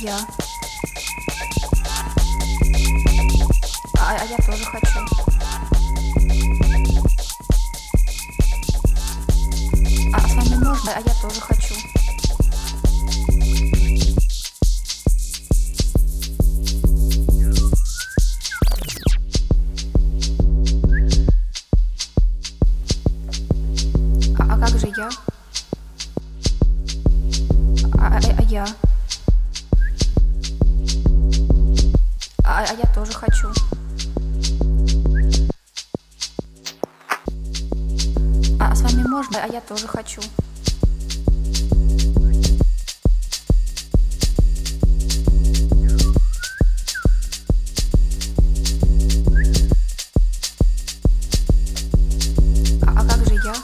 Ниндзя. А я тоже хочу. А с вами можно, а я тоже хочу. А как же я? А я? А я тоже хочу. А с вами можно, а я тоже хочу. А как же я?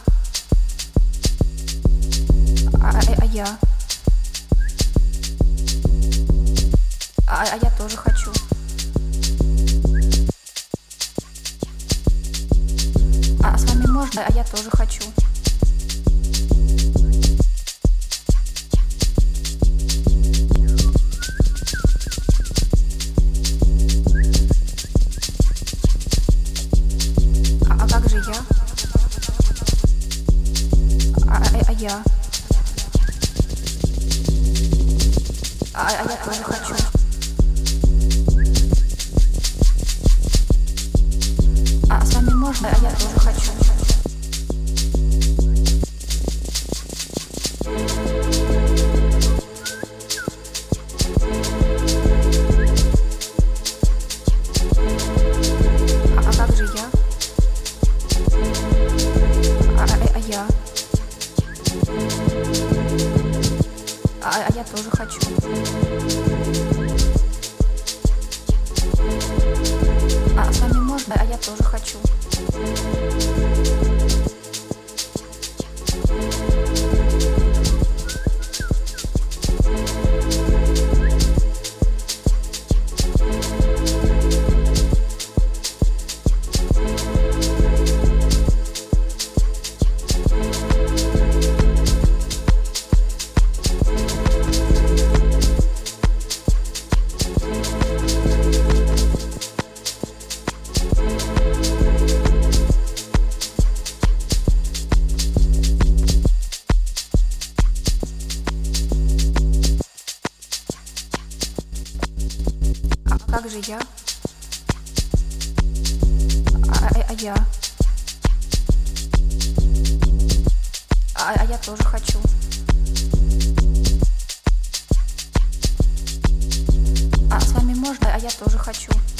А я? А я тоже хочу. А с вами можно, а я тоже хочу. А как же я? А я? А я тоже хочу. А с вами можно, а я тоже хочу. А как же я? А я? А я тоже хочу. А с вами можно, а я тоже хочу. А как же я? А я? А я тоже хочу. А с вами можно, а я тоже хочу.